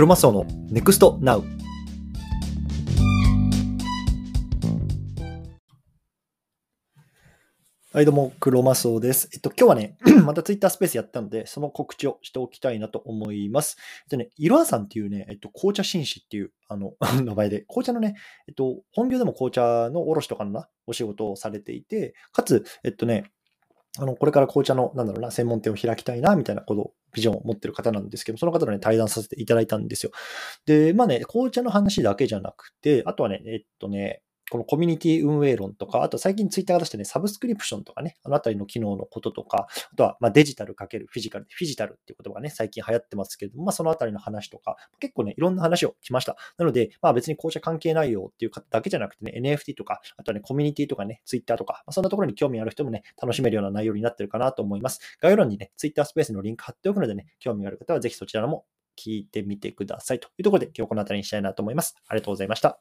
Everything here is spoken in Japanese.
クロマスオのネクストナウ。はい、どうもクロマスオです。今日はねまたツイッタースペースやったので、その告知をしておきたいなと思います。いろはさんっていうね、紅茶紳士っていう名前で、紅茶のね、本業でも紅茶の卸とかのお仕事をされていて、かつこれから紅茶の専門店を開きたいなみたいなことをビジョンを持ってる方なんですけど、その方とね対談させていただいたんですよ。で、まあね、紅茶の話だけじゃなくて、あとはねこのコミュニティ運営論とか、あと最近ツイッターが出してね、サブスクリプションとかね、あたりの機能のこととか、あとはまあデジタル×フィジカル、フィジタルっていう言葉がね、最近流行ってますけれども、まあそのあたりの話とか、結構ね、いろんな話をしました。なので、まあ別に紅茶関係ないよっていう方だけじゃなくてね、NFT とか、あとはね、コミュニティとかね、ツイッターとか、そんなところに興味ある人もね、楽しめるような内容になってるかなと思います。概要欄にね、ツイッタースペースのリンク貼っておくのでね、興味がある方はぜひそちらも聞いてみてくださいというところで、今日このあたりにしたいなと思います。ありがとうございました。